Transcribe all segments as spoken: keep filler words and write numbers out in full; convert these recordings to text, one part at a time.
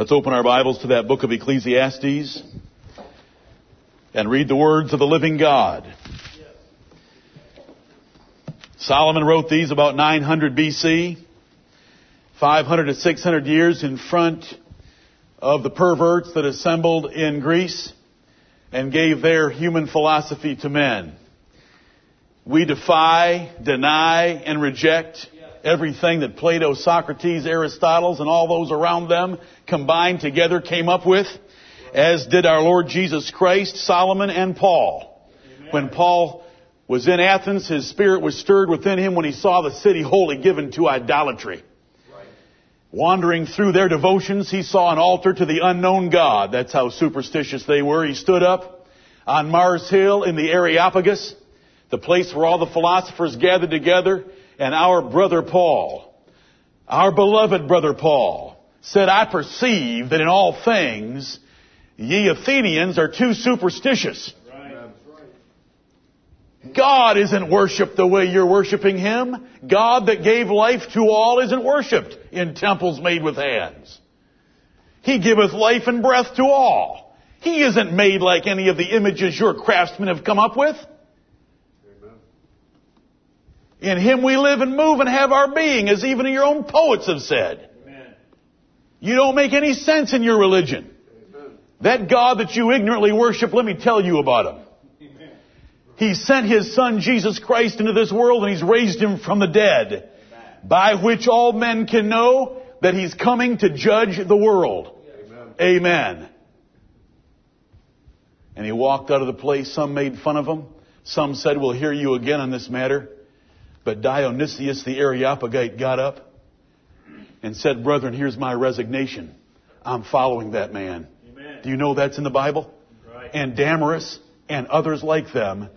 Let's open our Bibles to that book of Ecclesiastes and read the words of the living God. Solomon wrote these about nine hundred B C, five hundred to six hundred years in front of the perverts that assembled in Greece and gave their human philosophy to men. We defy, deny, and reject everything that Plato, Socrates, Aristotle, and all those around them combined together came up with, as did our Lord Jesus Christ, Solomon, and Paul. Amen. When Paul was in Athens, his spirit was stirred within him when he saw the city wholly given to idolatry. Wandering through their devotions, he saw an altar to the unknown God. That's how superstitious they were. He stood up on Mars Hill in the Areopagus, the place where all the philosophers gathered together, and our brother Paul, our beloved brother Paul, said, "I perceive that in all things ye Athenians are too superstitious. God isn't worshipped the way you're worshiping Him. God that gave life to all isn't worshipped in temples made with hands. He giveth life and breath to all. He isn't made like any of the images your craftsmen have come up with. In Him we live and move and have our being," as even your own poets have said. Amen. You don't make any sense in your religion. Amen. That God that you ignorantly worship, let me tell you about Him. He sent His Son, Jesus Christ, into this world, and He's raised Him from the dead, Amen. By which all men can know that He's coming to judge the world. Amen. Amen. And he walked out of the place. Some made fun of Him. Some said, "We'll hear you again on this matter." But Dionysius the Areopagite got up and said, "Brethren, here's my resignation. I'm following that man." Amen. Do you know that's in the Bible? Right. And Damaris and others like them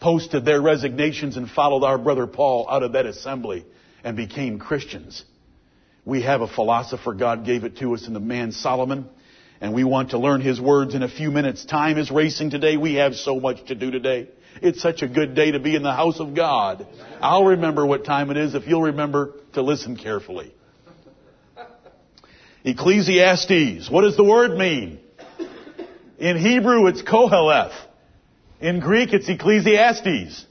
posted their resignations and followed our brother Paul out of that assembly and became Christians. We have a philosopher. God gave it to us in the man Solomon, and we want to learn his words in a few minutes. Time is racing today. We have so much to do today. It's such a good day to be in the house of God. I'll remember what time it is if you'll remember to listen carefully. Ecclesiastes. What does the word mean? In Hebrew, it's Koheleth. In Greek, it's Ecclesiastes.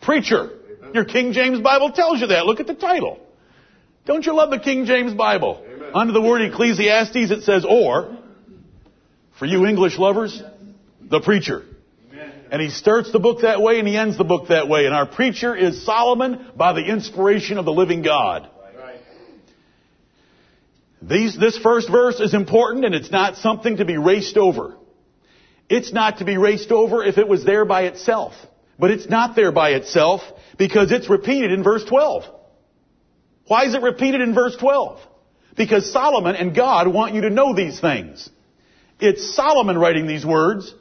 Preacher. Your King James Bible tells you that. Look at the title. Don't you love the King James Bible? Amen. Under the word Ecclesiastes, it says, or, for you English lovers, the preacher. Amen. And he starts the book that way and he ends the book that way. And our preacher is Solomon by the inspiration of the living God. These, this first verse is important, and it's not something to be raced over. It's not to be raced over if it was there by itself. But it's not there by itself because it's repeated in verse twelve. Why is it repeated in verse twelve? Because Solomon and God want you to know these things. It's Solomon writing these words.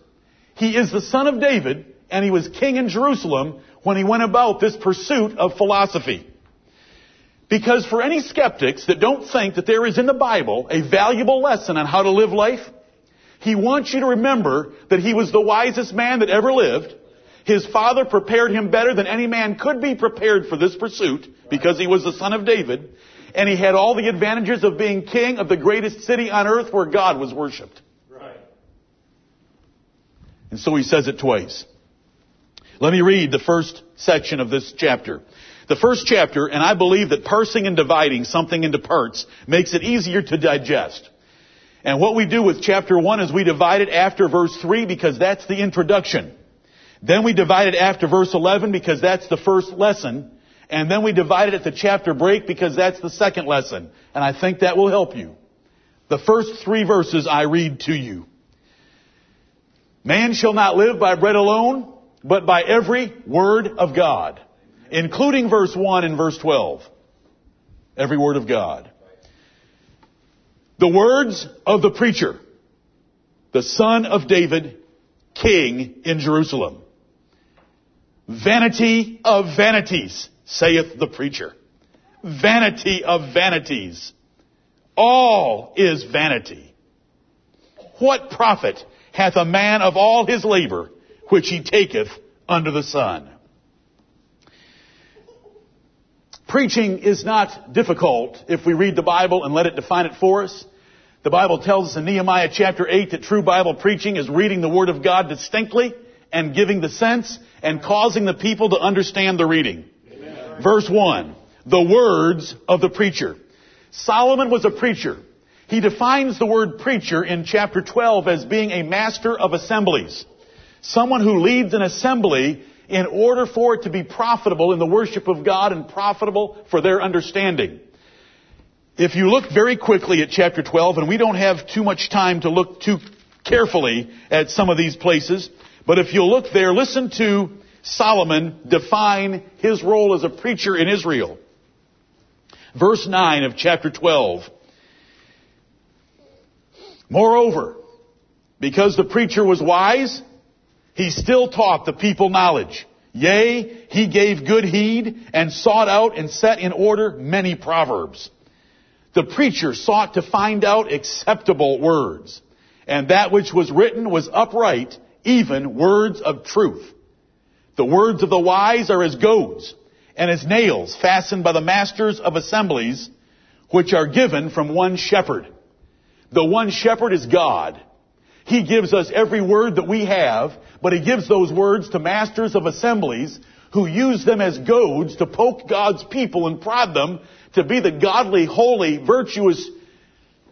He is the son of David, and he was king in Jerusalem when he went about this pursuit of philosophy. Because for any skeptics that don't think that there is in the Bible a valuable lesson on how to live life, he wants you to remember that he was the wisest man that ever lived. His father prepared him better than any man could be prepared for this pursuit because he was the son of David. And he had all the advantages of being king of the greatest city on earth where God was worshipped. Right. And so he says it twice. Let me read the first section of this chapter. The first chapter, and I believe that parsing and dividing something into parts makes it easier to digest. And what we do with chapter one is we divide it after verse three because that's the introduction. Then we divide it after verse eleven because that's the first lesson. And then we divide it at the chapter break because that's the second lesson. And I think that will help you. The first three verses I read to you. Man shall not live by bread alone, but by every word of God. Including verse one and verse twelve. Every word of God. The words of the preacher, the son of David, king in Jerusalem. Vanity of vanities, saith the preacher. Vanity of vanities. All is vanity. What profit hath a man of all his labor which he taketh under the sun? Preaching is not difficult if we read the Bible and let it define it for us. The Bible tells us in Nehemiah chapter eight that true Bible preaching is reading the Word of God distinctly and giving the sense and causing the people to understand the reading. Amen. Verse one, the words of the preacher. Solomon was a preacher. He defines the word preacher in chapter twelve as being a master of assemblies. Someone who leads an assembly in order for it to be profitable in the worship of God and profitable for their understanding. If you look very quickly at chapter twelve, and we don't have too much time to look too carefully at some of these places, but if you'll look there, listen to Solomon define his role as a preacher in Israel. Verse nine of chapter twelve. Moreover, because the preacher was wise, he still taught the people knowledge. Yea, he gave good heed and sought out and set in order many proverbs. The preacher sought to find out acceptable words, and that which was written was upright, even words of truth. The words of the wise are as goads, and as nails fastened by the masters of assemblies, which are given from one shepherd. The one shepherd is God. He gives us every word that we have, but He gives those words to masters of assemblies who use them as goads to poke God's people and prod them to be the godly, holy, virtuous,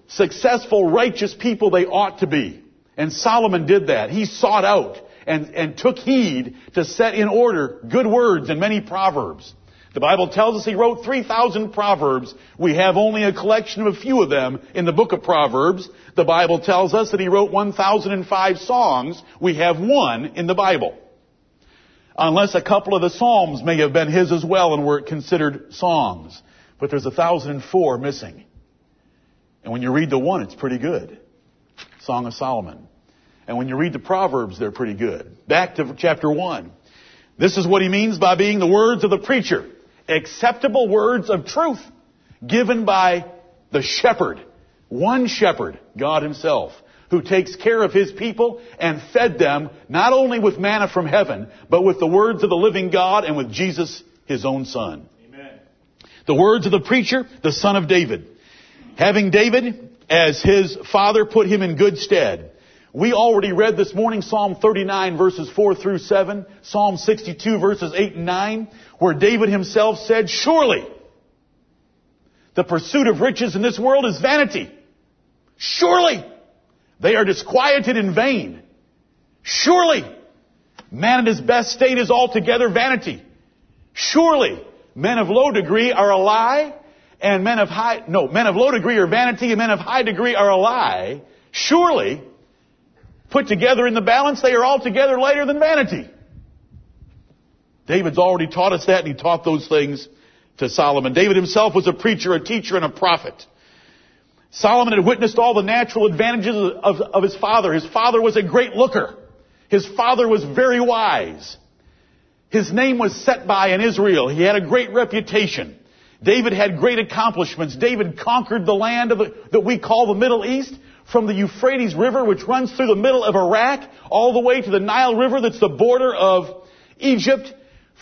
successful, righteous people they ought to be. And Solomon did that. He sought out and, and took heed to set in order good words and many proverbs. The Bible tells us he wrote three thousand proverbs. We have only a collection of a few of them in the book of Proverbs. The Bible tells us that he wrote one thousand five songs. We have one in the Bible. Unless a couple of the Psalms may have been his as well and were considered songs. But there's one thousand four missing. And when you read the one, it's pretty good. Song of Solomon. And when you read the Proverbs, they're pretty good. Back to chapter one. This is what he means by being the words of the preacher. Acceptable words of truth given by the shepherd. One shepherd, God himself, who takes care of his people and fed them not only with manna from heaven, but with the words of the living God and with Jesus, his own son. Amen. The words of the preacher, the son of David. Having David as his father put him in good stead. We already read this morning Psalm thirty-nine verses four through seven, Psalm sixty-two verses eight and nine, where David himself said, surely the pursuit of riches in this world is vanity. Surely they are disquieted in vain. Surely man in his best state is altogether vanity. Surely men of low degree are a lie and men of high, no, men of low degree are vanity and men of high degree are a lie. Surely put together in the balance, they are altogether lighter than vanity. David's already taught us that, and he taught those things to Solomon. David himself was a preacher, a teacher, and a prophet. Solomon had witnessed all the natural advantages of, of his father. His father was a great looker. His father was very wise. His name was set by in Israel. He had a great reputation. David had great accomplishments. David conquered the land of the, that we call the Middle East, from the Euphrates River, which runs through the middle of Iraq, all the way to the Nile River that's the border of Egypt,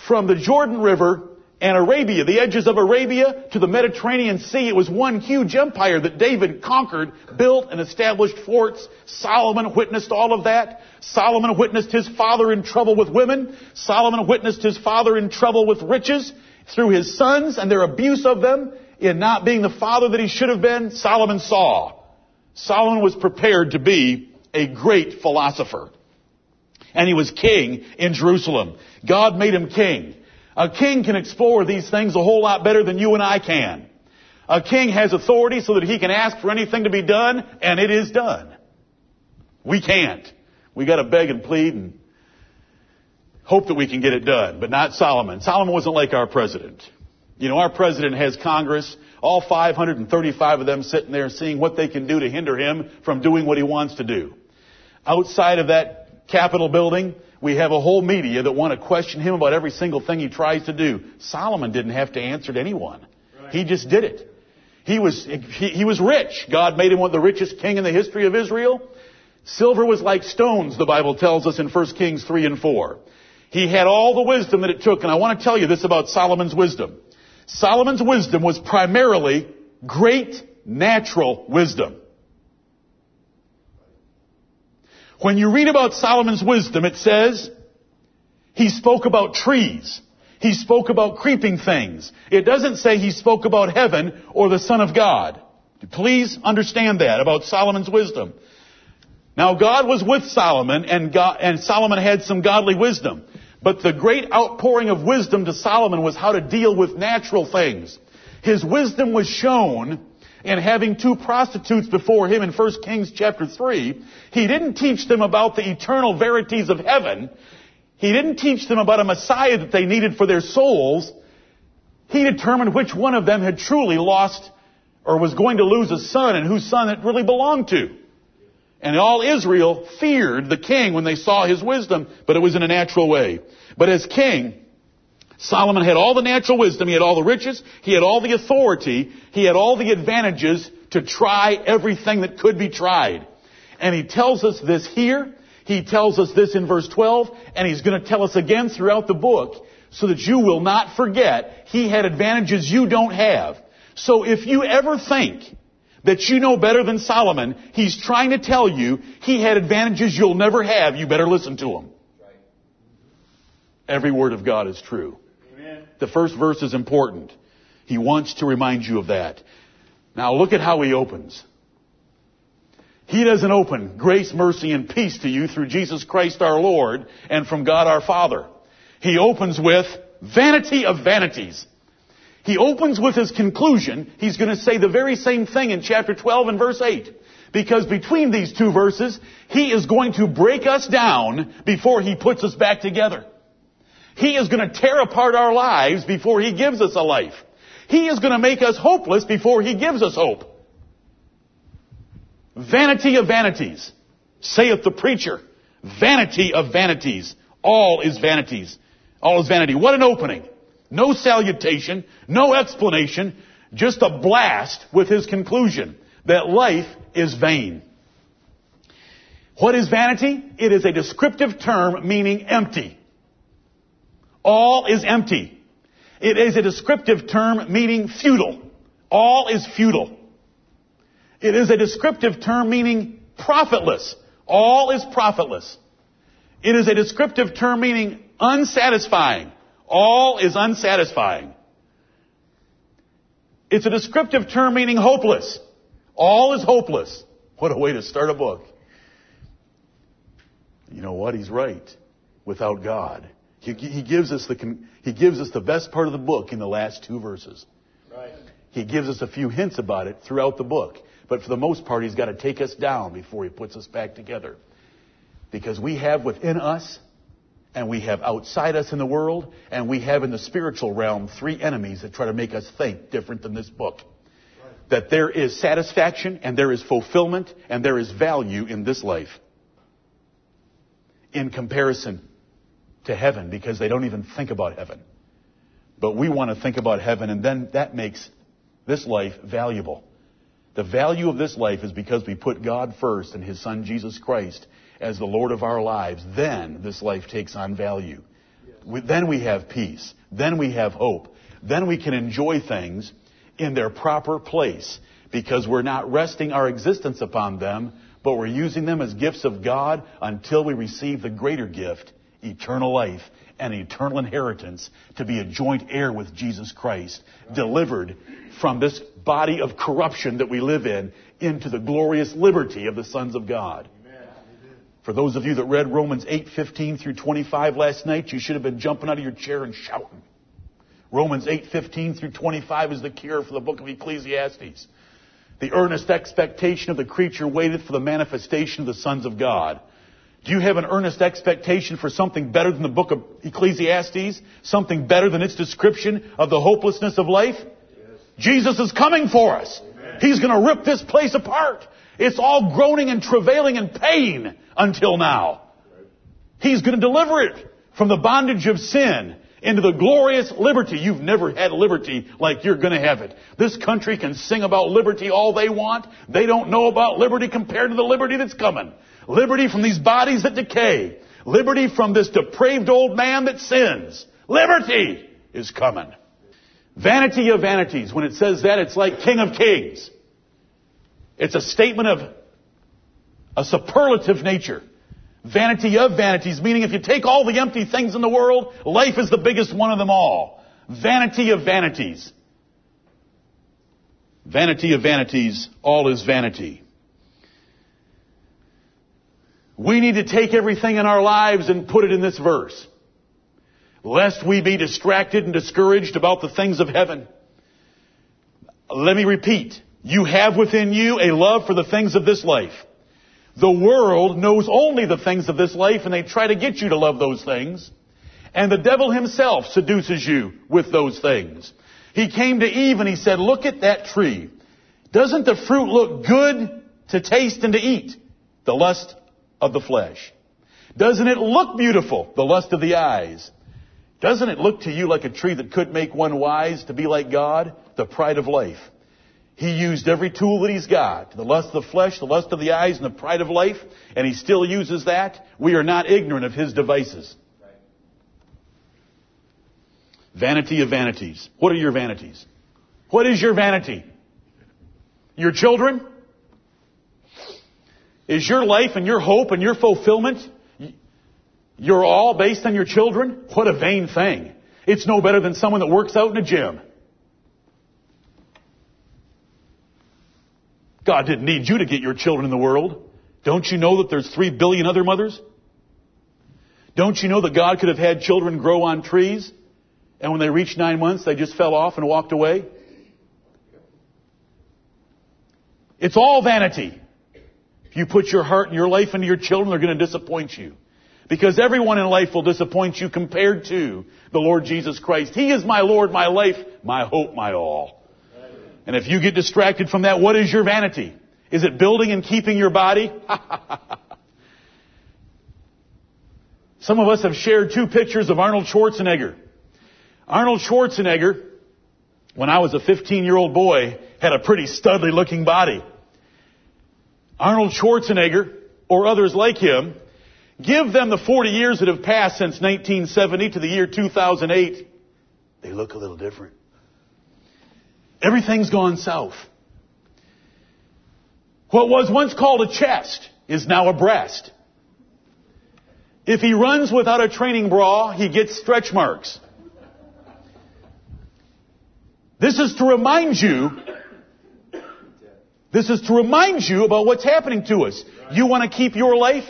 from the Jordan River and Arabia, the edges of Arabia to the Mediterranean Sea. It was one huge empire that David conquered, built, and established forts. Solomon witnessed all of that. Solomon witnessed his father in trouble with women. Solomon witnessed his father in trouble with riches through his sons and their abuse of them in not being the father that he should have been. Solomon saw. Solomon was prepared to be a great philosopher. And he was king in Jerusalem. God made him king. A king can explore these things a whole lot better than you and I can. A king has authority so that he can ask for anything to be done, and it is done. We can't. We got to beg and plead and hope that we can get it done, but not Solomon. Solomon wasn't like our president. You know, our president has Congress, all five hundred thirty-five of them sitting there seeing what they can do to hinder him from doing what he wants to do. Outside of that Capitol building, we have a whole media that want to question him about every single thing he tries to do. Solomon didn't have to answer to anyone. Right. He just did it. He was, he, he was rich. God made him one of the richest king in the history of Israel. Silver was like stones, the Bible tells us in First Kings three and four. He had all the wisdom that it took, and I want to tell you this about Solomon's wisdom. Solomon's wisdom was primarily great natural wisdom. When you read about Solomon's wisdom, it says he spoke about trees. He spoke about creeping things. It doesn't say he spoke about heaven or the Son of God. Please understand that about Solomon's wisdom. Now, God was with Solomon, and, God, and Solomon had some godly wisdom. But the great outpouring of wisdom to Solomon was how to deal with natural things. His wisdom was shown in having two prostitutes before him in First Kings chapter three. He didn't teach them about the eternal verities of heaven. He didn't teach them about a Messiah that they needed for their souls. He determined which one of them had truly lost or was going to lose a son and whose son it really belonged to. And all Israel feared the king when they saw his wisdom, but it was in a natural way. But as king, Solomon had all the natural wisdom. He had all the riches. He had all the authority. He had all the advantages to try everything that could be tried. And he tells us this here. He tells us this in verse twelve, and he's going to tell us again throughout the book so that you will not forget he had advantages you don't have. So if you ever think that you know better than Solomon, he's trying to tell you he had advantages you'll never have. You better listen to him. Every word of God is true. Amen. The first verse is important. He wants to remind you of that. Now look at how he opens. He doesn't open grace, mercy, and peace to you through Jesus Christ our Lord and from God our Father. He opens with vanity of vanities. He opens with his conclusion. He's going to say the very same thing in chapter twelve and verse eight. Because between these two verses, he is going to break us down before he puts us back together. He is going to tear apart our lives before he gives us a life. He is going to make us hopeless before he gives us hope. Vanity of vanities, saith the preacher. Vanity of vanities. All is vanities. All is vanity. What an opening. No salutation, no explanation, just a blast with his conclusion that life is vain. What is vanity? It is a descriptive term meaning empty. All is empty. It is a descriptive term meaning futile. All is futile. It is a descriptive term meaning profitless. All is profitless. It is a descriptive term meaning unsatisfying. All is unsatisfying. It's a descriptive term meaning hopeless. All is hopeless. What a way to start a book. You know what? He's right. Without God. He, he gives us the, he gives us the best part of the book in the last two verses. Right. He gives us a few hints about it throughout the book. But for the most part, he's got to take us down before he puts us back together. Because we have within us, and we have outside us in the world, and we have in the spiritual realm three enemies that try to make us think different than this book. Right. That there is satisfaction, and there is fulfillment, and there is value in this life. In comparison to heaven, because they don't even think about heaven. But we want to think about heaven, and then that makes this life valuable. The value of this life is because we put God first and his Son Jesus Christ as the Lord of our lives. Then this life takes on value. We, then we have peace. Then we have hope. Then we can enjoy things in their proper place because we're not resting our existence upon them, but we're using them as gifts of God until we receive the greater gift, eternal life and eternal inheritance, to be a joint heir with Jesus Christ, delivered from this body of corruption that we live in into the glorious liberty of the sons of God. Amen. For ththose of you that read Romans eight fifteen through twenty-five last night, you should have been jumping out of your chair and shouting. Romans eight fifteen through twenty-five is the cure for the book of Ecclesiastes. The earnest expectation of the creature waiteth for the manifestation of the sons of God. Do you have an earnest expectation for something better than the book of Ecclesiastes? Something better than its description of the hopelessness of life? Yes. Jesus is coming for us. Amen. He's going to rip this place apart. It's all groaning and travailing and pain until now. He's going to deliver it from the bondage of sin into the glorious liberty. You've never had liberty like you're going to have it. This country can sing about liberty all they want. They don't know about liberty compared to the liberty that's coming. Liberty from these bodies that decay. Liberty from this depraved old man that sins. Liberty is coming. Vanity of vanities. When it says that, it's like King of Kings. It's a statement of a superlative nature. Vanity of vanities, meaning if you take all the empty things in the world, life is the biggest one of them all. Vanity of vanities. Vanity of vanities, all is vanity. We need to take everything in our lives and put it in this verse. Lest we be distracted and discouraged about the things of heaven. Let me repeat. You have within you a love for the things of this life. The world knows only the things of this life, and they try to get you to love those things. And the devil himself seduces you with those things. He came to Eve and he said, look at that tree. Doesn't the fruit look good to taste and to eat? The lust of the flesh. Doesn't it look beautiful? The lust of the eyes. Doesn't it look to you like a tree that could make one wise to be like God? The pride of life. He used every tool that he's got, the lust of the flesh, the lust of the eyes, and the pride of life, and he still uses that. We are not ignorant of his devices. Right. Vanity of vanities. What are your vanities? What is your vanity? Your children? Is your life and your hope and your fulfillment, you're all based on your children? What a vain thing. It's no better than someone that works out in a gym. God didn't need you to get your children in the world. Don't you know that there's three billion other mothers? Don't you know that God could have had children grow on trees, and when they reached nine months, they just fell off and walked away? It's all vanity. If you put your heart and your life into your children, they're going to disappoint you. Because everyone in life will disappoint you compared to the Lord Jesus Christ. He is my Lord, my life, my hope, my all. And if you get distracted from that, what is your vanity? Is it building and keeping your body? Some of us have shared two pictures of Arnold Schwarzenegger. Arnold Schwarzenegger, when I was a fifteen-year-old boy, had a pretty studly-looking body. Arnold Schwarzenegger, or others like him, give them the forty years that have passed since nineteen seventy to the year two thousand eight. They look a little different. Everything's gone south. What was once called a chest is now a breast. If he runs without a training bra, he gets stretch marks. This is to remind you, this is to remind you about what's happening to us. You want to keep your life?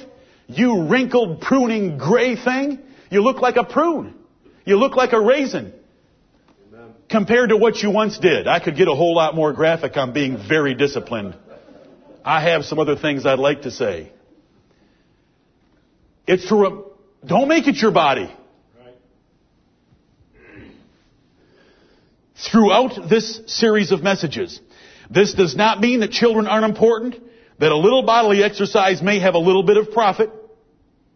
You wrinkled, pruning, gray thing, you look like a prune. You look like a raisin. Amen. Compared to what you once did. I could get a whole lot more graphic. I'm being very disciplined. I have some other things I'd like to say. It's to re- don't make it your body. Right. Throughout this series of messages, this does not mean that children aren't important, that a little bodily exercise may have a little bit of profit.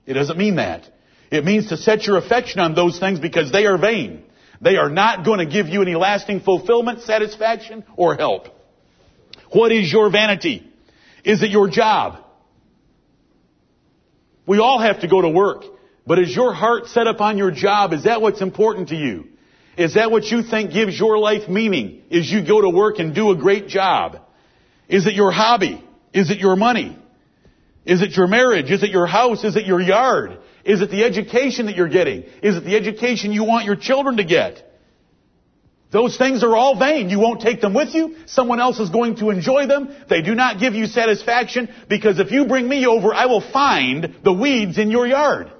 It doesn't mean that. It means to set your affection on those things because they are vain. They are not going to give you any lasting fulfillment, satisfaction, or help. What is your vanity? Is it your job? We all have to go to work. But is your heart set up on your job? Is that what's important to you? Is that what you think gives your life meaning? Is you go to work and do a great job? Is it your hobby? Is it your money? Is it your marriage? Is it your house? Is it your yard? Is it the education that you're getting? Is it the education you want your children to get? Those things are all vain. You won't take them with you. Someone else is going to enjoy them. They do not give you satisfaction because if you bring me over, I will find the weeds in your yard.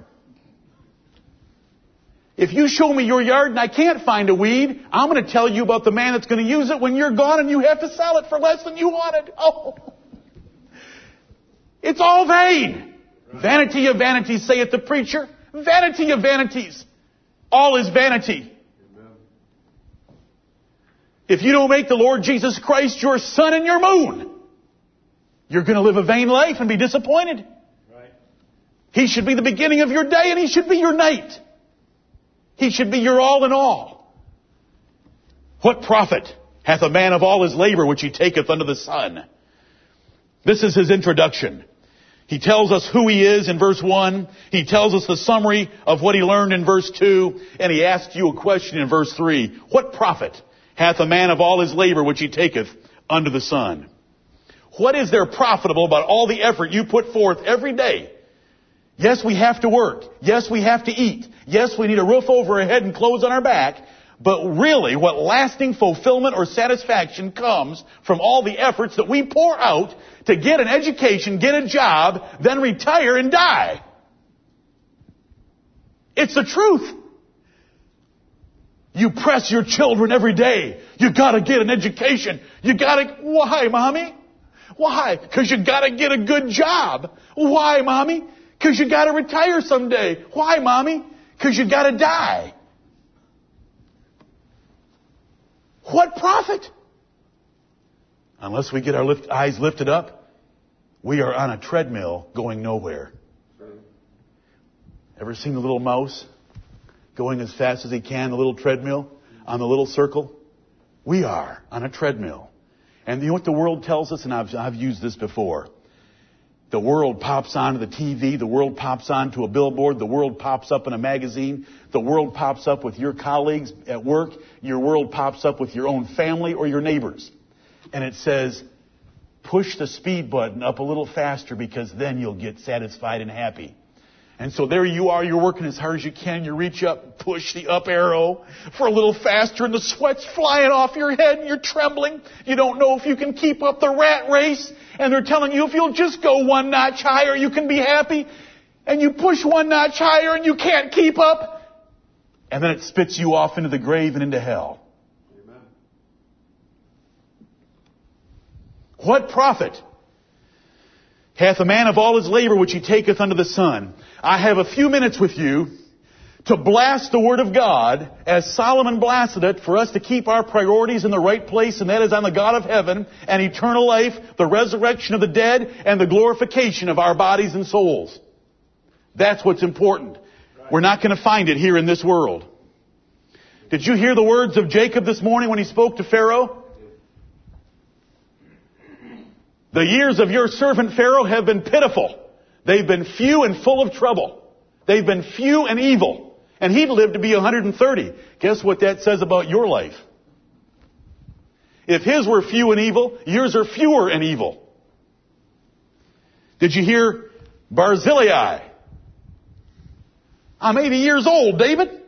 If you show me your yard and I can't find a weed, I'm going to tell you about the man that's going to use it when you're gone and you have to sell it for less than you wanted. Oh, it's all vain. Vanity of vanities, saith the preacher. Vanity of vanities. All is vanity. Amen. If you don't make the Lord Jesus Christ your sun and your moon, you're going to live a vain life and be disappointed. Right. He should be the beginning of your day and he should be your night. He should be your all in all. What profit hath a man of all his labor which he taketh under the sun? This is his introduction. He tells us who he is in verse one. He tells us the summary of what he learned in verse two. And he asks you a question in verse three. What profit hath a man of all his labor which he taketh under the sun. What is there profitable about all the effort you put forth every day? Yes, we have to work. Yes, we have to eat. Yes, we need a roof over our head and clothes on our back. But really, what lasting fulfillment or satisfaction comes from all the efforts that we pour out to get an education, get a job, then retire and die? It's the truth. You press your children every day. You gotta get an education. You gotta, why, Mommy? Why? Because you gotta get a good job. Why, Mommy? Because you gotta retire someday. Why, Mommy? Because you gotta die. What profit? Unless we get our lift, eyes lifted up, we are on a treadmill going nowhere. Ever seen the little mouse going as fast as he can, the little treadmill on the little circle? We are on a treadmill. And you know what the world tells us? And I've, I've used this before. The world pops onto the T V. The world pops onto a billboard. The world pops up in a magazine. The world pops up with your colleagues at work. Your world pops up with your own family or your neighbors. And it says, push the speed button up a little faster because then you'll get satisfied and happy. And so there you are. You're working as hard as you can. You reach up, push the up arrow for a little faster, and the sweat's flying off your head and you're trembling. You don't know if you can keep up the rat race. And they're telling you, if you'll just go one notch higher, you can be happy. And you push one notch higher and you can't keep up. And then it spits you off into the grave and into hell. Amen. What profit hath a man of all his labor which he taketh under the sun? I have a few minutes with you to blast the Word of God as Solomon blasted it for us to keep our priorities in the right place, and that is on the God of heaven and eternal life, the resurrection of the dead, and the glorification of our bodies and souls. That's what's important. We're not going to find it here in this world. Did you hear the words of Jacob this morning when he spoke to Pharaoh? The years of your servant Pharaoh have been pitiful. They've been few and full of trouble. They've been few and evil. And he'd lived to be one hundred thirty. Guess what that says about your life? If his were few and evil, yours are fewer and evil. Did you hear Barzillai? I'm eighty years old, David.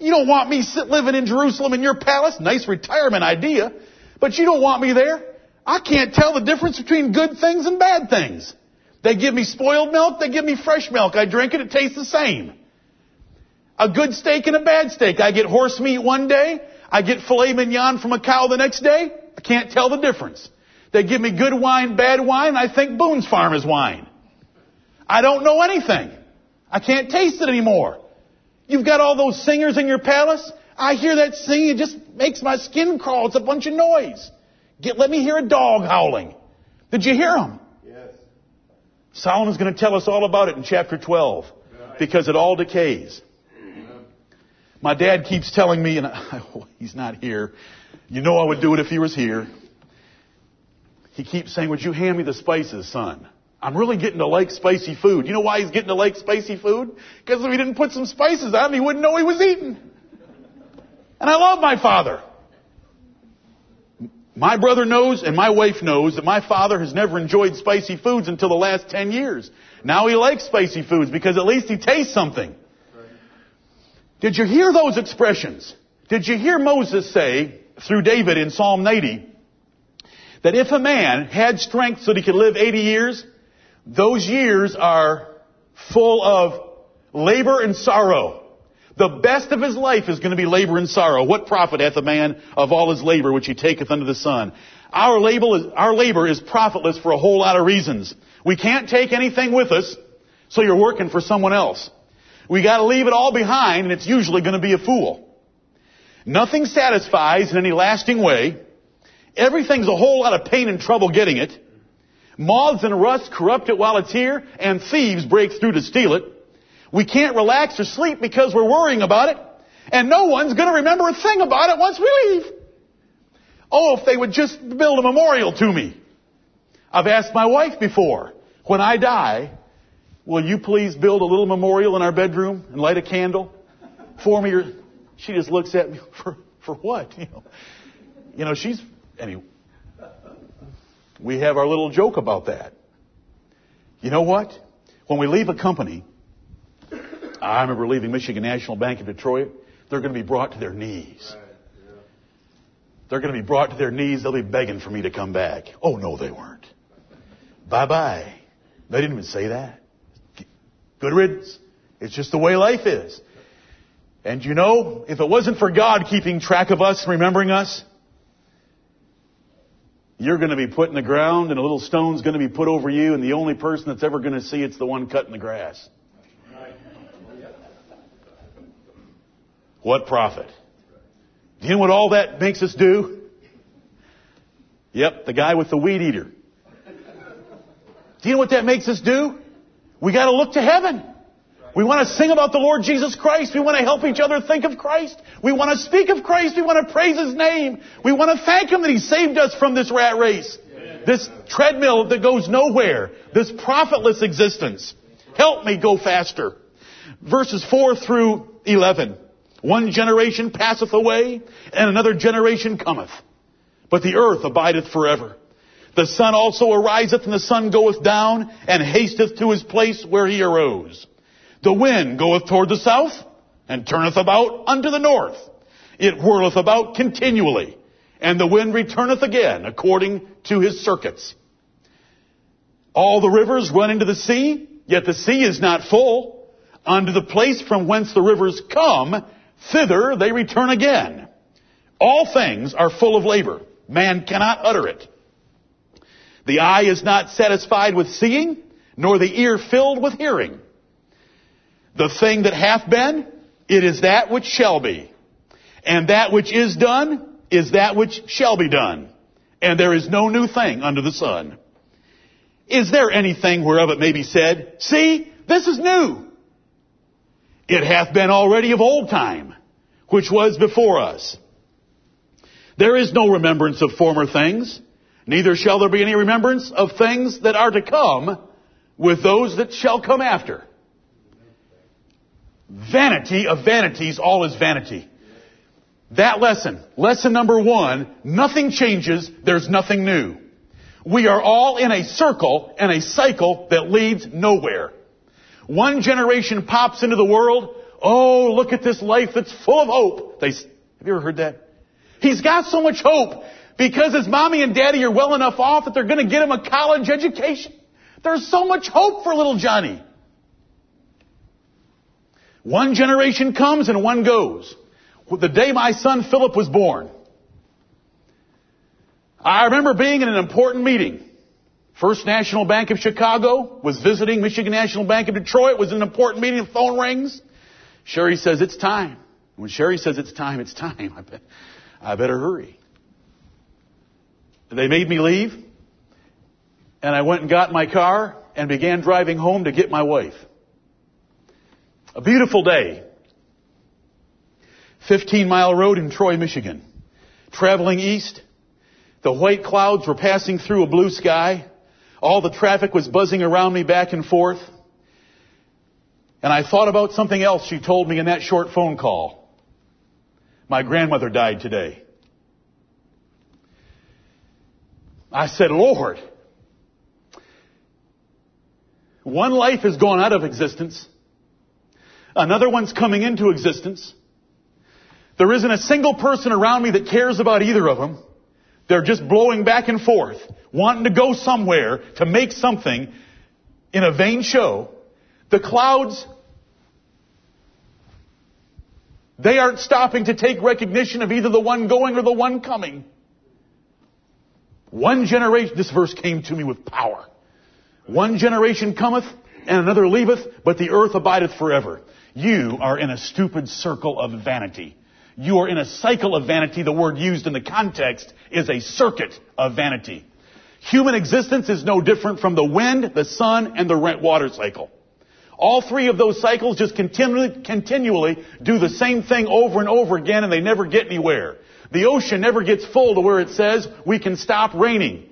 You don't want me sit living in Jerusalem in your palace. Nice retirement idea. But you don't want me there. I can't tell the difference between good things and bad things. They give me spoiled milk. They give me fresh milk. I drink it. It tastes the same. A good steak and a bad steak. I get horse meat one day. I get filet mignon from a cow the next day. I can't tell the difference. They give me good wine, bad wine. I think Boone's Farm is wine. I don't know anything. I can't taste it anymore. You've got all those singers in your palace. I hear that singing. It just makes my skin crawl. It's a bunch of noise. Get, let me hear a dog howling. Did you hear him? Yes. Solomon's going to tell us all about it in chapter twelve. Right. Because it all decays. My dad keeps telling me, and I, oh, he's not here. You know I would do it if he was here. He keeps saying, would you hand me the spices, son? I'm really getting to like spicy food. You know why he's getting to like spicy food? Because if he didn't put some spices on him, he wouldn't know he was eating. And I love my father. My brother knows and my wife knows that my father has never enjoyed spicy foods until the last ten years. Now he likes spicy foods because at least he tastes something. Did you hear those expressions? Did you hear Moses say, through David in Psalm ninety, that if a man had strength so that he could live eighty years, those years are full of labor and sorrow. The best of his life is going to be labor and sorrow. What profit hath a man of all his labor which he taketh under the sun? Our labor is, our labor is profitless for a whole lot of reasons. We can't take anything with us, so you're working for someone else. We got to leave it all behind, and it's usually going to be a fool. Nothing satisfies in any lasting way. Everything's a whole lot of pain and trouble getting it. Moths and rust corrupt it while it's here, and thieves break through to steal it. We can't relax or sleep because we're worrying about it, and no one's going to remember a thing about it once we leave. Oh, if they would just build a memorial to me. I've asked my wife before, when I die, will you please build a little memorial in our bedroom and light a candle for me? She just looks at me, for, for what? You know, you know, she's, anyway, we have our little joke about that. You know what? When we leave a company, I remember leaving Michigan National Bank of Detroit, they're going to be brought to their knees. Right, yeah. They're going to be brought to their knees. They'll be begging for me to come back. Oh, no, they weren't. Bye-bye. They didn't even say that. Good riddance. It's just the way life is. And you know, if it wasn't for God keeping track of us and remembering us, you're going to be put in the ground and a little stone's going to be put over you, and the only person that's ever going to see it's the one cutting the grass. What profit? Do you know what all that makes us do? Yep, the guy with the weed eater. Do you know what that makes us do? We got to look to heaven. We want to sing about the Lord Jesus Christ. We want to help each other think of Christ. We want to speak of Christ. We want to praise His name. We want to thank Him that He saved us from this rat race, this treadmill that goes nowhere, this profitless existence. Help me go faster. Verses four through eleven. One generation passeth away, and another generation cometh. But the earth abideth forever. The sun also ariseth, and the sun goeth down, and hasteth to his place where he arose. The wind goeth toward the south, and turneth about unto the north. It whirleth about continually, and the wind returneth again according to his circuits. All the rivers run into the sea, yet the sea is not full. Unto the place from whence the rivers come, thither they return again. All things are full of labor. Man cannot utter it. The eye is not satisfied with seeing, nor the ear filled with hearing. The thing that hath been, it is that which shall be. And that which is done is that which shall be done. And there is no new thing under the sun. Is there anything whereof it may be said, see, this is new? It hath been already of old time, which was before us. There is no remembrance of former things, neither shall there be any remembrance of things that are to come with those that shall come after. Vanity of vanities, all is vanity. That lesson, lesson number one, nothing changes, there's nothing new. We are all in a circle and a cycle that leads nowhere. One generation pops into the world. Oh, look at this life that's full of hope. They, have you ever heard that? He's got so much hope because his mommy and daddy are well enough off that they're going to get him a college education. There's so much hope for little Johnny. One generation comes and one goes. The day my son Philip was born, I remember being in an important meeting. First National Bank of Chicago was visiting. Michigan National Bank of Detroit was in an important meeting. The phone rings. Sherry says, it's time. When Sherry says it's time, it's time. I, bet, I better hurry. They made me leave. And I went and got my car and began driving home to get my wife. A beautiful day. fifteen-mile road in Troy, Michigan. Traveling east. The white clouds were passing through a blue sky. All the traffic was buzzing around me back and forth. And I thought about something else she told me in that short phone call. My grandmother died today. I said, Lord, one life has gone out of existence. Another one's coming into existence. There isn't a single person around me that cares about either of them. They're just blowing back and forth, wanting to go somewhere to make something in a vain show. The clouds, they aren't stopping to take recognition of either the one going or the one coming. One generation, this verse came to me with power. One generation cometh and another leaveth, but the earth abideth forever. You are in a stupid circle of vanity. You are in a cycle of vanity. The word used in the context is a circuit of vanity. Human existence is no different from the wind, the sun, and the water cycle. All three of those cycles just continually, continually do the same thing over and over again, and they never get anywhere. The ocean never gets full to where it says we can stop raining.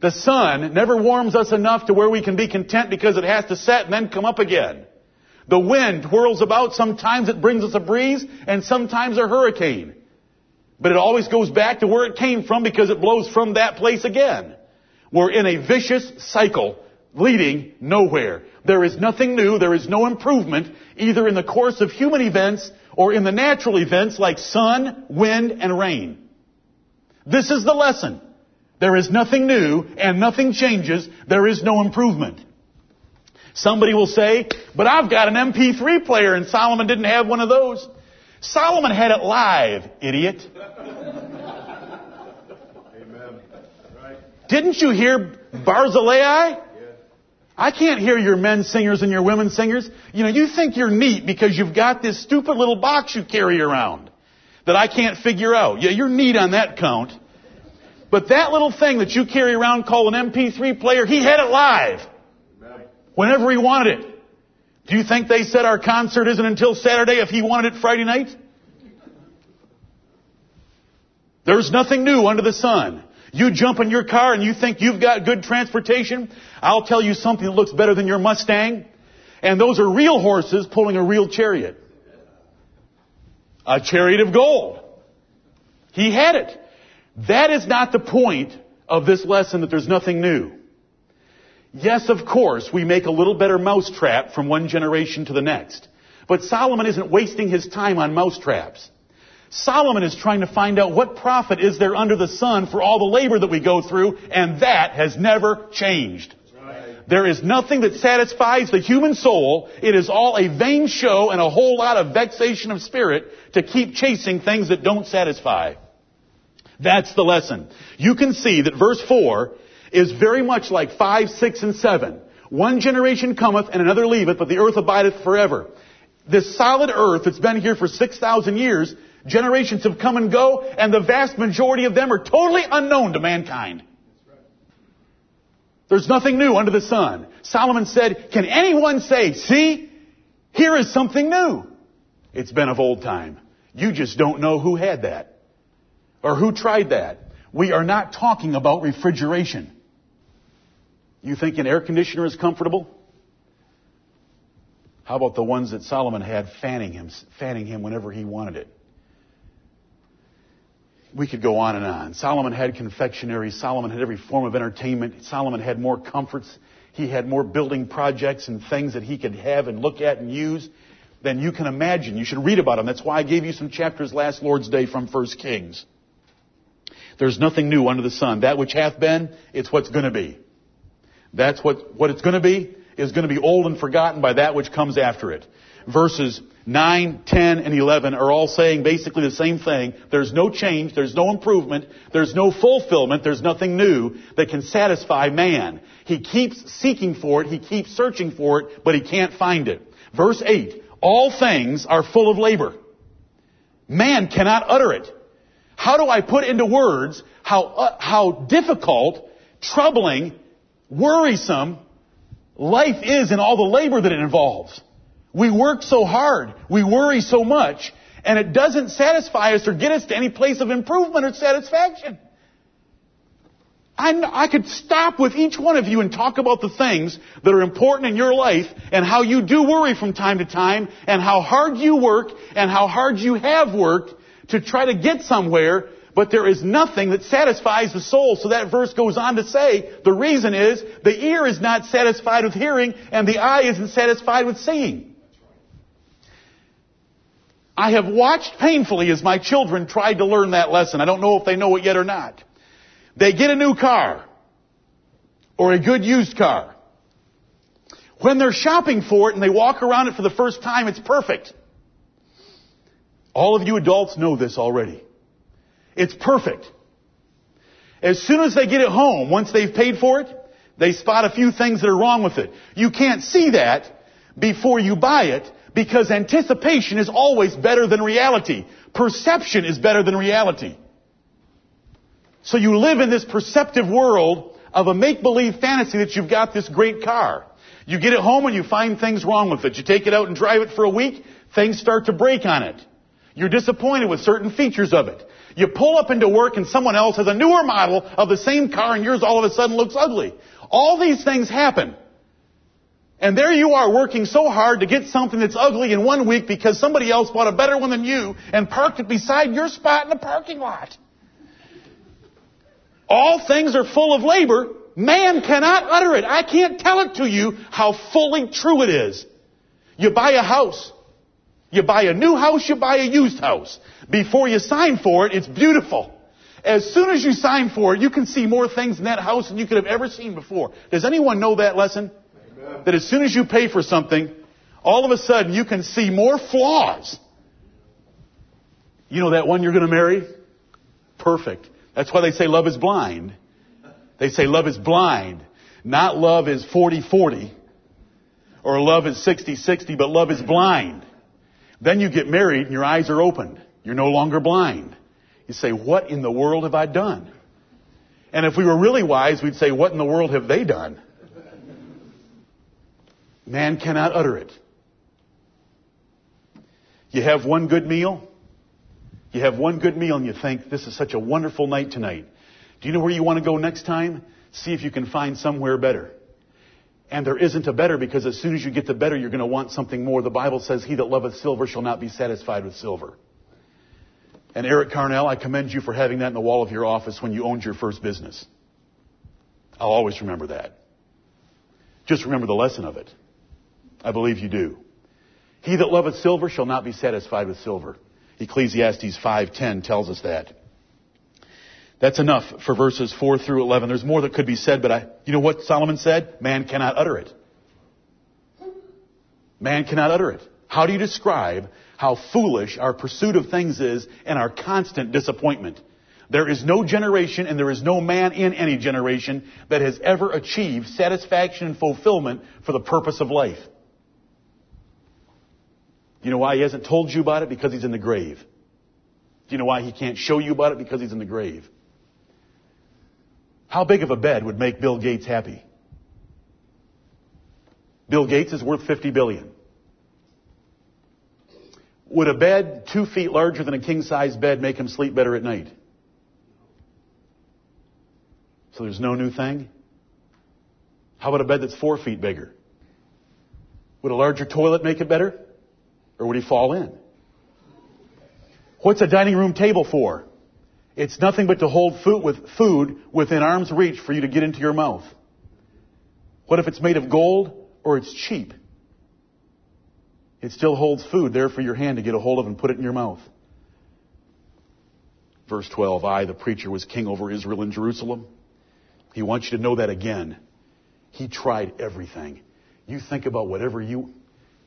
The sun never warms us enough to where we can be content because it has to set and then come up again. The wind whirls about. Sometimes it brings us a breeze, and sometimes a hurricane. But it always goes back to where it came from because it blows from that place again. We're in a vicious cycle leading nowhere. There is nothing new. There is no improvement either in the course of human events or in the natural events like sun, wind, and rain. This is the lesson. There is nothing new and nothing changes. There is no improvement. Somebody will say, but I've got an M P three player and Solomon didn't have one of those. Solomon had it live, idiot. Amen. Right. Didn't you hear Barzillai? I can't hear your men singers and your women singers. You know, you think you're neat because you've got this stupid little box you carry around that I can't figure out. Yeah, you're neat on that count. But that little thing that you carry around called an M P three player, he had it live whenever he wanted it. Do you think they said our concert isn't until Saturday if he wanted it Friday night? There's nothing new under the sun. You jump in your car and you think you've got good transportation. I'll tell you something that looks better than your Mustang. And those are real horses pulling a real chariot. A chariot of gold. He had it. That is not the point of this lesson, that there's nothing new. Yes, of course, we make a little better mousetrap from one generation to the next. But Solomon isn't wasting his time on mousetraps. Solomon is trying to find out what profit is there under the sun for all the labor that we go through, and that has never changed. Right. There is nothing that satisfies the human soul. It is all a vain show and a whole lot of vexation of spirit to keep chasing things that don't satisfy. That's the lesson. You can see that verse four is very much like five, six, and seven. One generation cometh and another leaveth, but the earth abideth forever. This solid earth that's been here for six thousand years, generations have come and go, and the vast majority of them are totally unknown to mankind. There's nothing new under the sun. Solomon said, can anyone say, see, here is something new? It's been of old time. You just don't know who had that or who tried that. We are not talking about refrigeration. You think an air conditioner is comfortable? How about the ones that Solomon had fanning him, fanning him whenever he wanted it? We could go on and on. Solomon had confectionery. Solomon had every form of entertainment. Solomon had more comforts. He had more building projects and things that he could have and look at and use than you can imagine. You should read about them. That's why I gave you some chapters last Lord's Day from First Kings. There's nothing new under the sun. That which hath been, it's what's going to be. That's what, what it's going to be is going to be old and forgotten by that which comes after it. Verses nine, ten, and eleven are all saying basically the same thing. There's no change. There's no improvement. There's no fulfillment. There's nothing new that can satisfy man. He keeps seeking for it. He keeps searching for it, but he can't find it. Verse eight, all things are full of labor. Man cannot utter it. How do I put into words how uh, how difficult, troubling, worrisome life is and all the labor that it involves? We work so hard, we worry so much, and it doesn't satisfy us or get us to any place of improvement or satisfaction. I, I could stop with each one of you and talk about the things that are important in your life and how you do worry from time to time and how hard you work and how hard you have worked to try to get somewhere, but there is nothing that satisfies the soul. So that verse goes on to say, the reason is the ear is not satisfied with hearing and the eye isn't satisfied with seeing. I have watched painfully as my children tried to learn that lesson. I don't know if they know it yet or not. They get a new car or a good used car. When they're shopping for it and they walk around it for the first time, it's perfect. All of you adults know this already. It's perfect. As soon as they get it home, once they've paid for it, they spot a few things that are wrong with it. You can't see that before you buy it because anticipation is always better than reality. Perception is better than reality. So you live in this perceptive world of a make-believe fantasy that you've got this great car. You get it home and you find things wrong with it. You take it out and drive it for a week, things start to break on it. You're disappointed with certain features of it. You pull up into work and someone else has a newer model of the same car and yours all of a sudden looks ugly. All these things happen. And there you are working so hard to get something that's ugly in one week because somebody else bought a better one than you and parked it beside your spot in the parking lot. All things are full of labor. Man cannot utter it. I can't tell it to you how fully true it is. You buy a house. You buy a new house, you buy a used house. Before you sign for it, it's beautiful. As soon as you sign for it, you can see more things in that house than you could have ever seen before. Does anyone know that lesson? Amen. That as soon as you pay for something, all of a sudden you can see more flaws. You know that one you're going to marry? Perfect. That's why they say love is blind. They say love is blind. Not love is forty forty or love is sixty sixty, but love is blind. Then you get married and your eyes are opened. You're no longer blind. You say, what in the world have I done? And if we were really wise, we'd say, what in the world have they done? Man cannot utter it. You have one good meal. You have one good meal and you think, this is such a wonderful night tonight. Do you know where you want to go next time? See if you can find somewhere better. And there isn't a better, because as soon as you get the better, you're going to want something more. The Bible says, he that loveth silver shall not be satisfied with silver. And Eric Carnell, I commend you for having that in the wall of your office when you owned your first business. I'll always remember that. Just remember the lesson of it. I believe you do. He that loveth silver shall not be satisfied with silver. Ecclesiastes five ten tells us that. That's enough for verses four through eleven. There's more that could be said, but I, you know what Solomon said? Man cannot utter it. Man cannot utter it. How do you describe how foolish our pursuit of things is and our constant disappointment? There is no generation and there is no man in any generation that has ever achieved satisfaction and fulfillment for the purpose of life. You know why he hasn't told you about it? Because he's in the grave. Do you know why he can't show you about it? Because he's in the grave. How big of a bed would make Bill Gates happy? Bill Gates is worth fifty billion dollars. Would a bed two feet larger than a king-size bed make him sleep better at night? So there's no new thing? How about a bed that's four feet bigger? Would a larger toilet make it better? Or would he fall in? What's a dining room table for? It's nothing but to hold food with food within arm's reach for you to get into your mouth. What if it's made of gold or it's cheap? It still holds food there for your hand to get a hold of and put it in your mouth. Verse twelve, I, the preacher, was king over Israel and Jerusalem. He wants you to know that again. He tried everything. You think about whatever you,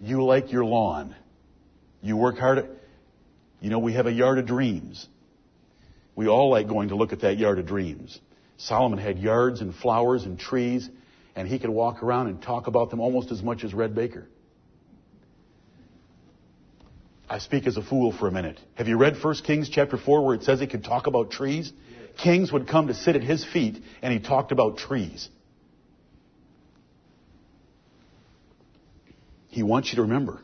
you like your lawn. You work hard at, you know, we have a yard of dreams. We all like going to look at that yard of dreams. Solomon had yards and flowers and trees, and he could walk around and talk about them almost as much as Red Baker. I speak as a fool for a minute. Have you read First Kings chapter four where it says he could talk about trees? Yes. Kings would come to sit at his feet, and he talked about trees. He wants you to remember,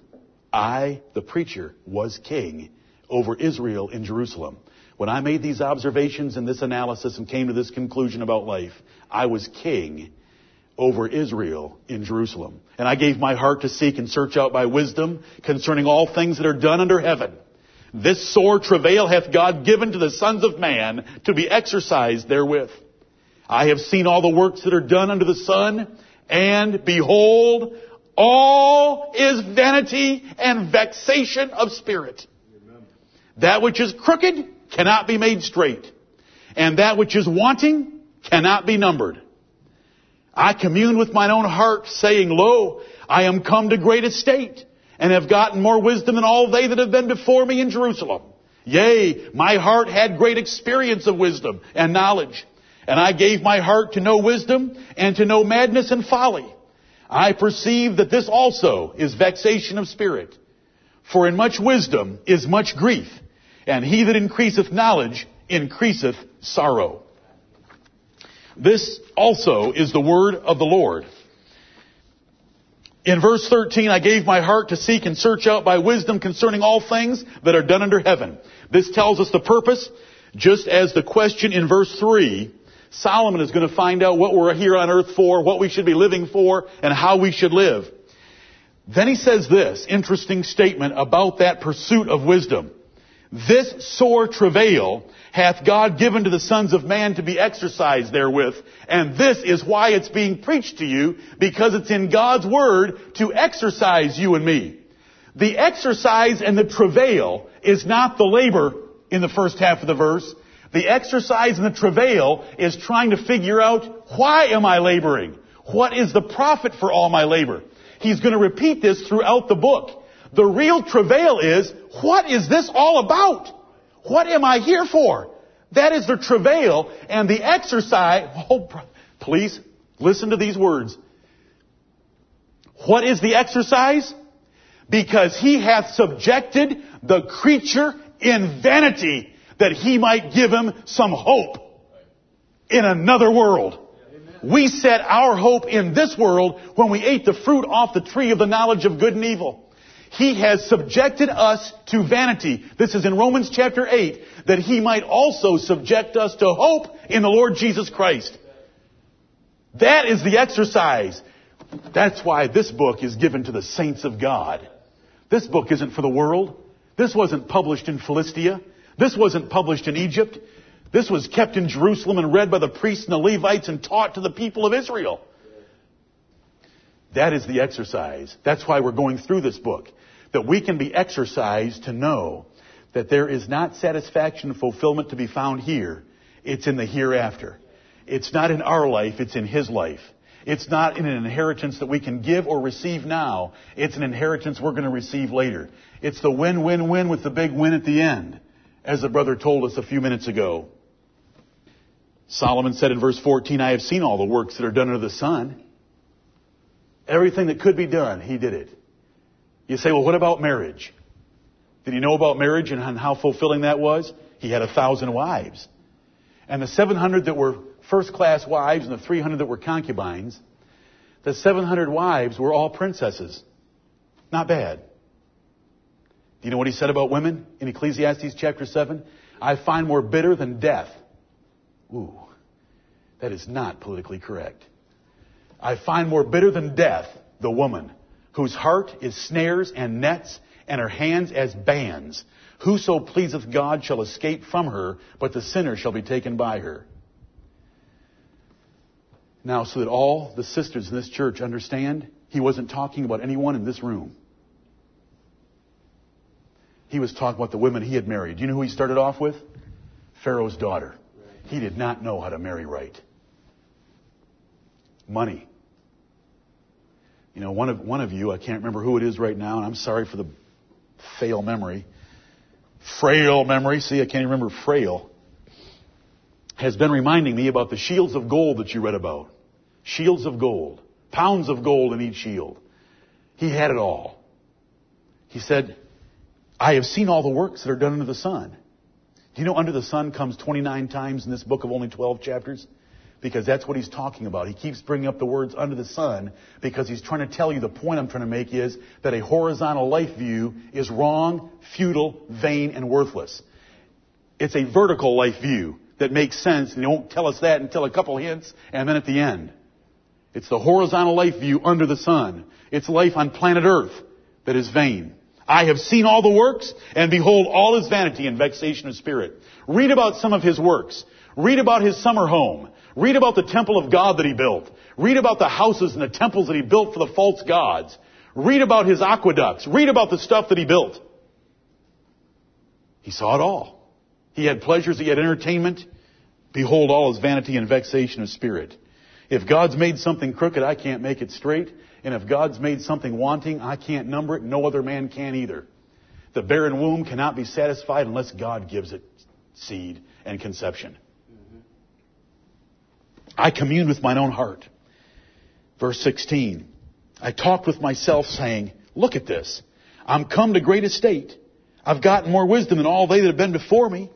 I, the preacher, was king over Israel in Jerusalem. When I made these observations and this analysis and came to this conclusion about life, I was king over Israel in Jerusalem. And I gave my heart to seek and search out by wisdom concerning all things that are done under heaven. This sore travail hath God given to the sons of man to be exercised therewith. I have seen all the works that are done under the sun, and behold, all is vanity and vexation of spirit. That which is crooked cannot be made straight, and that which is wanting cannot be numbered. I commune with mine own heart, saying, Lo, I am come to great estate, and have gotten more wisdom than all they that have been before me in Jerusalem. Yea, my heart had great experience of wisdom and knowledge, and I gave my heart to know wisdom and to know madness and folly. I perceive that this also is vexation of spirit. For in much wisdom is much grief, and he that increaseth knowledge increaseth sorrow. This also is the word of the Lord. In verse thirteen, I gave my heart to seek and search out by wisdom concerning all things that are done under heaven. This tells us the purpose, just as the question in verse three, Solomon is going to find out what we're here on earth for, what we should be living for, and how we should live. Then he says this interesting statement about that pursuit of wisdom. This sore travail hath God given to the sons of man to be exercised therewith, and this is why it's being preached to you, because it's in God's word to exercise you and me. The exercise and the travail is not the labor in the first half of the verse. The exercise and the travail is trying to figure out, why am I laboring? What is the profit for all my labor? He's going to repeat this throughout the book. The real travail is, what is this all about? What am I here for? That is the travail and the exercise. Oh, please listen to these words. What is the exercise? Because he hath subjected the creature in vanity, that he might give him some hope in another world. We set our hope in this world when we ate the fruit off the tree of the knowledge of good and evil. He has subjected us to vanity. This is in Romans chapter eight, that he might also subject us to hope in the Lord Jesus Christ. That is the exercise. That's why this book is given to the saints of God. This book isn't for the world. This wasn't published in Philistia. This wasn't published in Egypt. This was kept in Jerusalem and read by the priests and the Levites and taught to the people of Israel. That is the exercise. That's why we're going through this book, that we can be exercised to know that there is not satisfaction and fulfillment to be found here. It's in the hereafter. It's not in our life. It's in His life. It's not in an inheritance that we can give or receive now. It's an inheritance we're going to receive later. It's the win-win-win with the big win at the end, as the brother told us a few minutes ago. Solomon said in verse fourteen, I have seen all the works that are done under the sun. Everything that could be done, he did it. You say, well, what about marriage? Did he know about marriage and how fulfilling that was? He had a thousand wives. And the seven hundred that were first-class wives and the three hundred that were concubines, the seven hundred wives were all princesses. Not bad. Do you know what he said about women in Ecclesiastes chapter seven? I find more bitter than death. Ooh, that is not politically correct. I find more bitter than death the woman, whose heart is snares and nets, and her hands as bands. Whoso pleaseth God shall escape from her, but the sinner shall be taken by her. Now, so that all the sisters in this church understand, he wasn't talking about anyone in this room. He was talking about the women he had married. Do you know who he started off with? Pharaoh's daughter. He did not know how to marry right. Money. You know, one of one of you, I can't remember who it is right now, and I'm sorry for the fail memory. Frail memory. See, I can't even remember frail. Has been reminding me about the shields of gold that you read about. Shields of gold. Pounds of gold in each shield. He had it all. He said, I have seen all the works that are done under the sun. Do you know under the sun comes twenty-nine times in this book of only twelve chapters? Because that's what he's talking about. He keeps bringing up the words under the sun because he's trying to tell you the point I'm trying to make is that a horizontal life view is wrong, futile, vain, and worthless. It's a vertical life view that makes sense, and he won't tell us that until a couple hints, and then at the end. It's the horizontal life view under the sun. It's life on planet Earth that is vain. I have seen all the works, and behold, all is vanity and vexation of spirit. Read about some of his works. Read about his summer home. Read about the temple of God that he built. Read about the houses and the temples that he built for the false gods. Read about his aqueducts. Read about the stuff that he built. He saw it all. He had pleasures. He had entertainment. Behold, all is vanity and vexation of spirit. If God's made something crooked, I can't make it straight. And if God's made something wanting, I can't number it. No other man can either. The barren womb cannot be satisfied unless God gives it seed and conception. I communed with mine own heart. Verse sixteen, I talked with myself, saying, look at this. I'm come to great estate. I've gotten more wisdom than all they that have been before me.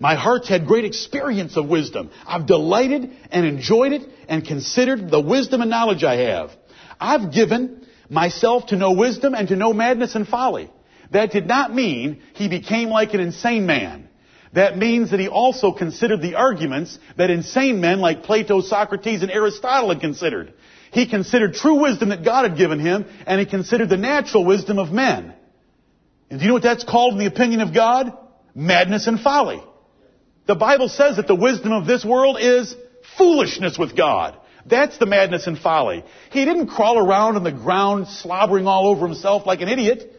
My heart's had great experience of wisdom. I've delighted and enjoyed it and considered the wisdom and knowledge I have. I've given myself to know wisdom and to know madness and folly. That did not mean he became like an insane man. That means that he also considered the arguments that insane men like Plato, Socrates, and Aristotle had considered. He considered true wisdom that God had given him, and he considered the natural wisdom of men. And do you know what that's called in the opinion of God? Madness and folly. The Bible says that the wisdom of this world is foolishness with God. That's the madness and folly. He didn't crawl around on the ground slobbering all over himself like an idiot.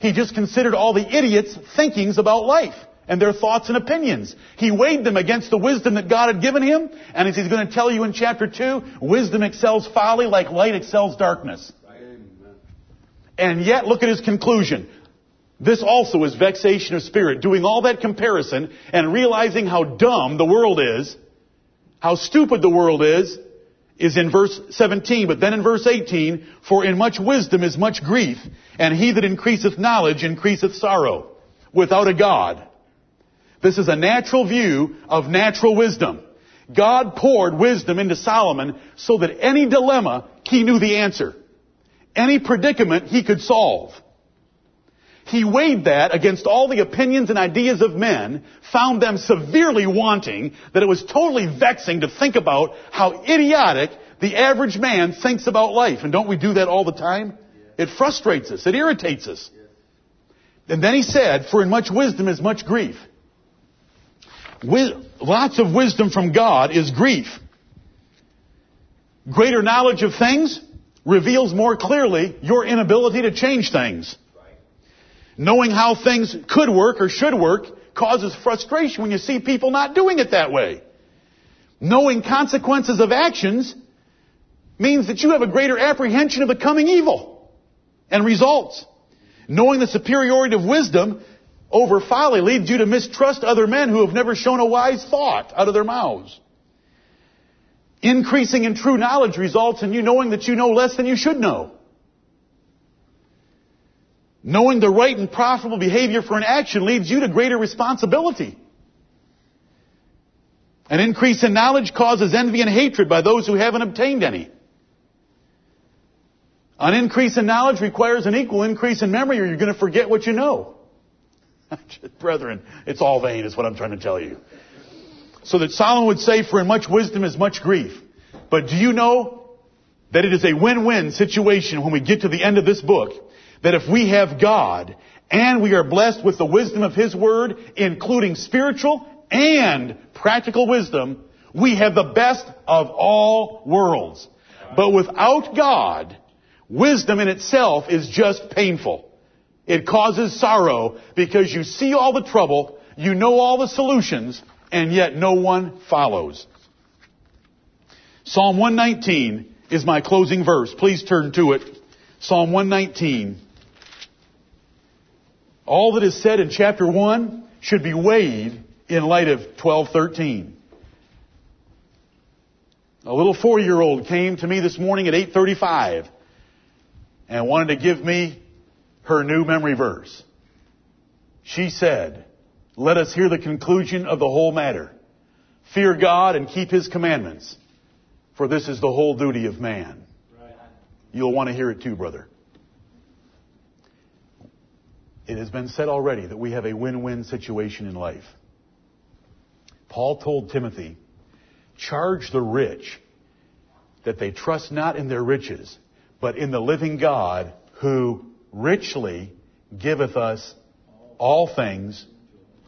He just considered all the idiots' thinkings about life and their thoughts and opinions. He weighed them against the wisdom that God had given him. And as he's going to tell you in chapter two, wisdom excels folly like light excels darkness. And yet, look at his conclusion. This also is vexation of spirit. Doing all that comparison and realizing how dumb the world is, how stupid the world is, is in verse seventeen, but then in verse eighteen, for in much wisdom is much grief, and he that increaseth knowledge increaseth sorrow, without a God. This is a natural view of natural wisdom. God poured wisdom into Solomon so that any dilemma, he knew the answer. Any predicament, he could solve. He weighed that against all the opinions and ideas of men, found them severely wanting, that it was totally vexing to think about how idiotic the average man thinks about life. And don't we do that all the time? It frustrates us. It irritates us. And then he said, for in much wisdom is much grief. With lots of wisdom from God is grief. Greater knowledge of things reveals more clearly your inability to change things. Knowing how things could work or should work causes frustration when you see people not doing it that way. Knowing consequences of actions means that you have a greater apprehension of the coming evil and results. Knowing the superiority of wisdom over folly leads you to mistrust other men who have never shown a wise thought out of their mouths. Increasing in true knowledge results in you knowing that you know less than you should know. Knowing the right and profitable behavior for an action leads you to greater responsibility. An increase in knowledge causes envy and hatred by those who haven't obtained any. An increase in knowledge requires an equal increase in memory, or you're going to forget what you know. Brethren, it's all vain is what I'm trying to tell you. So that Solomon would say, for in much wisdom is much grief. But do you know that it is a win-win situation when we get to the end of this book? That if we have God and we are blessed with the wisdom of His Word, including spiritual and practical wisdom, we have the best of all worlds. But without God, wisdom in itself is just painful. It causes sorrow because you see all the trouble, you know all the solutions, and yet no one follows. Psalm one nineteen is my closing verse. Please turn to it. Psalm one nineteen. All that is said in chapter one should be weighed in light of twelve thirteen. A little four-year-old came to me this morning at eight thirty-five and wanted to give me her new memory verse. She said, "Let us hear the conclusion of the whole matter. Fear God and keep His commandments, for this is the whole duty of man." You'll want to hear it too, brother. It has been said already that we have a win-win situation in life. Paul told Timothy, charge the rich that they trust not in their riches, but in the living God who richly giveth us all things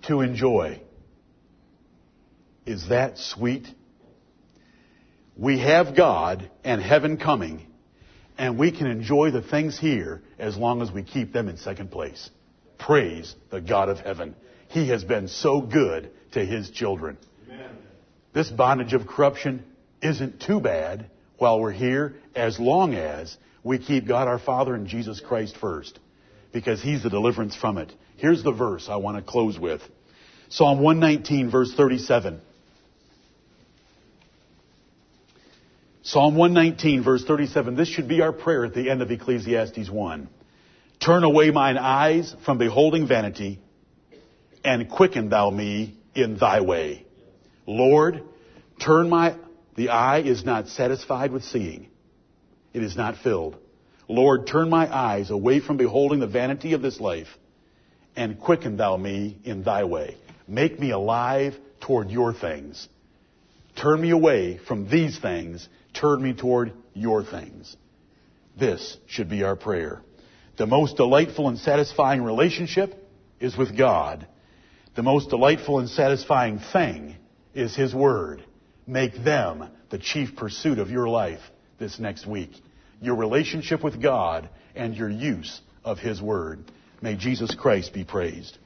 to enjoy. Is that sweet? We have God and heaven coming, and we can enjoy the things here as long as we keep them in second place. Praise the God of heaven. He has been so good to His children. Amen. This bondage of corruption isn't too bad while we're here, as long as we keep God our Father and Jesus Christ first, because He's the deliverance from it. Here's the verse I want to close with. Psalm one nineteen, verse thirty-seven. Psalm one nineteen, verse thirty-seven. This should be our prayer at the end of Ecclesiastes one. Turn away mine eyes from beholding vanity, and quicken thou me in thy way. Lord, turn my... The eye is not satisfied with seeing. It is not filled. Lord, turn my eyes away from beholding the vanity of this life, and quicken thou me in thy way. Make me alive toward your things. Turn me away from these things. Turn me toward your things. This should be our prayer. The most delightful and satisfying relationship is with God. The most delightful and satisfying thing is His Word. Make them the chief pursuit of your life this next week. Your relationship with God and your use of His Word. May Jesus Christ be praised.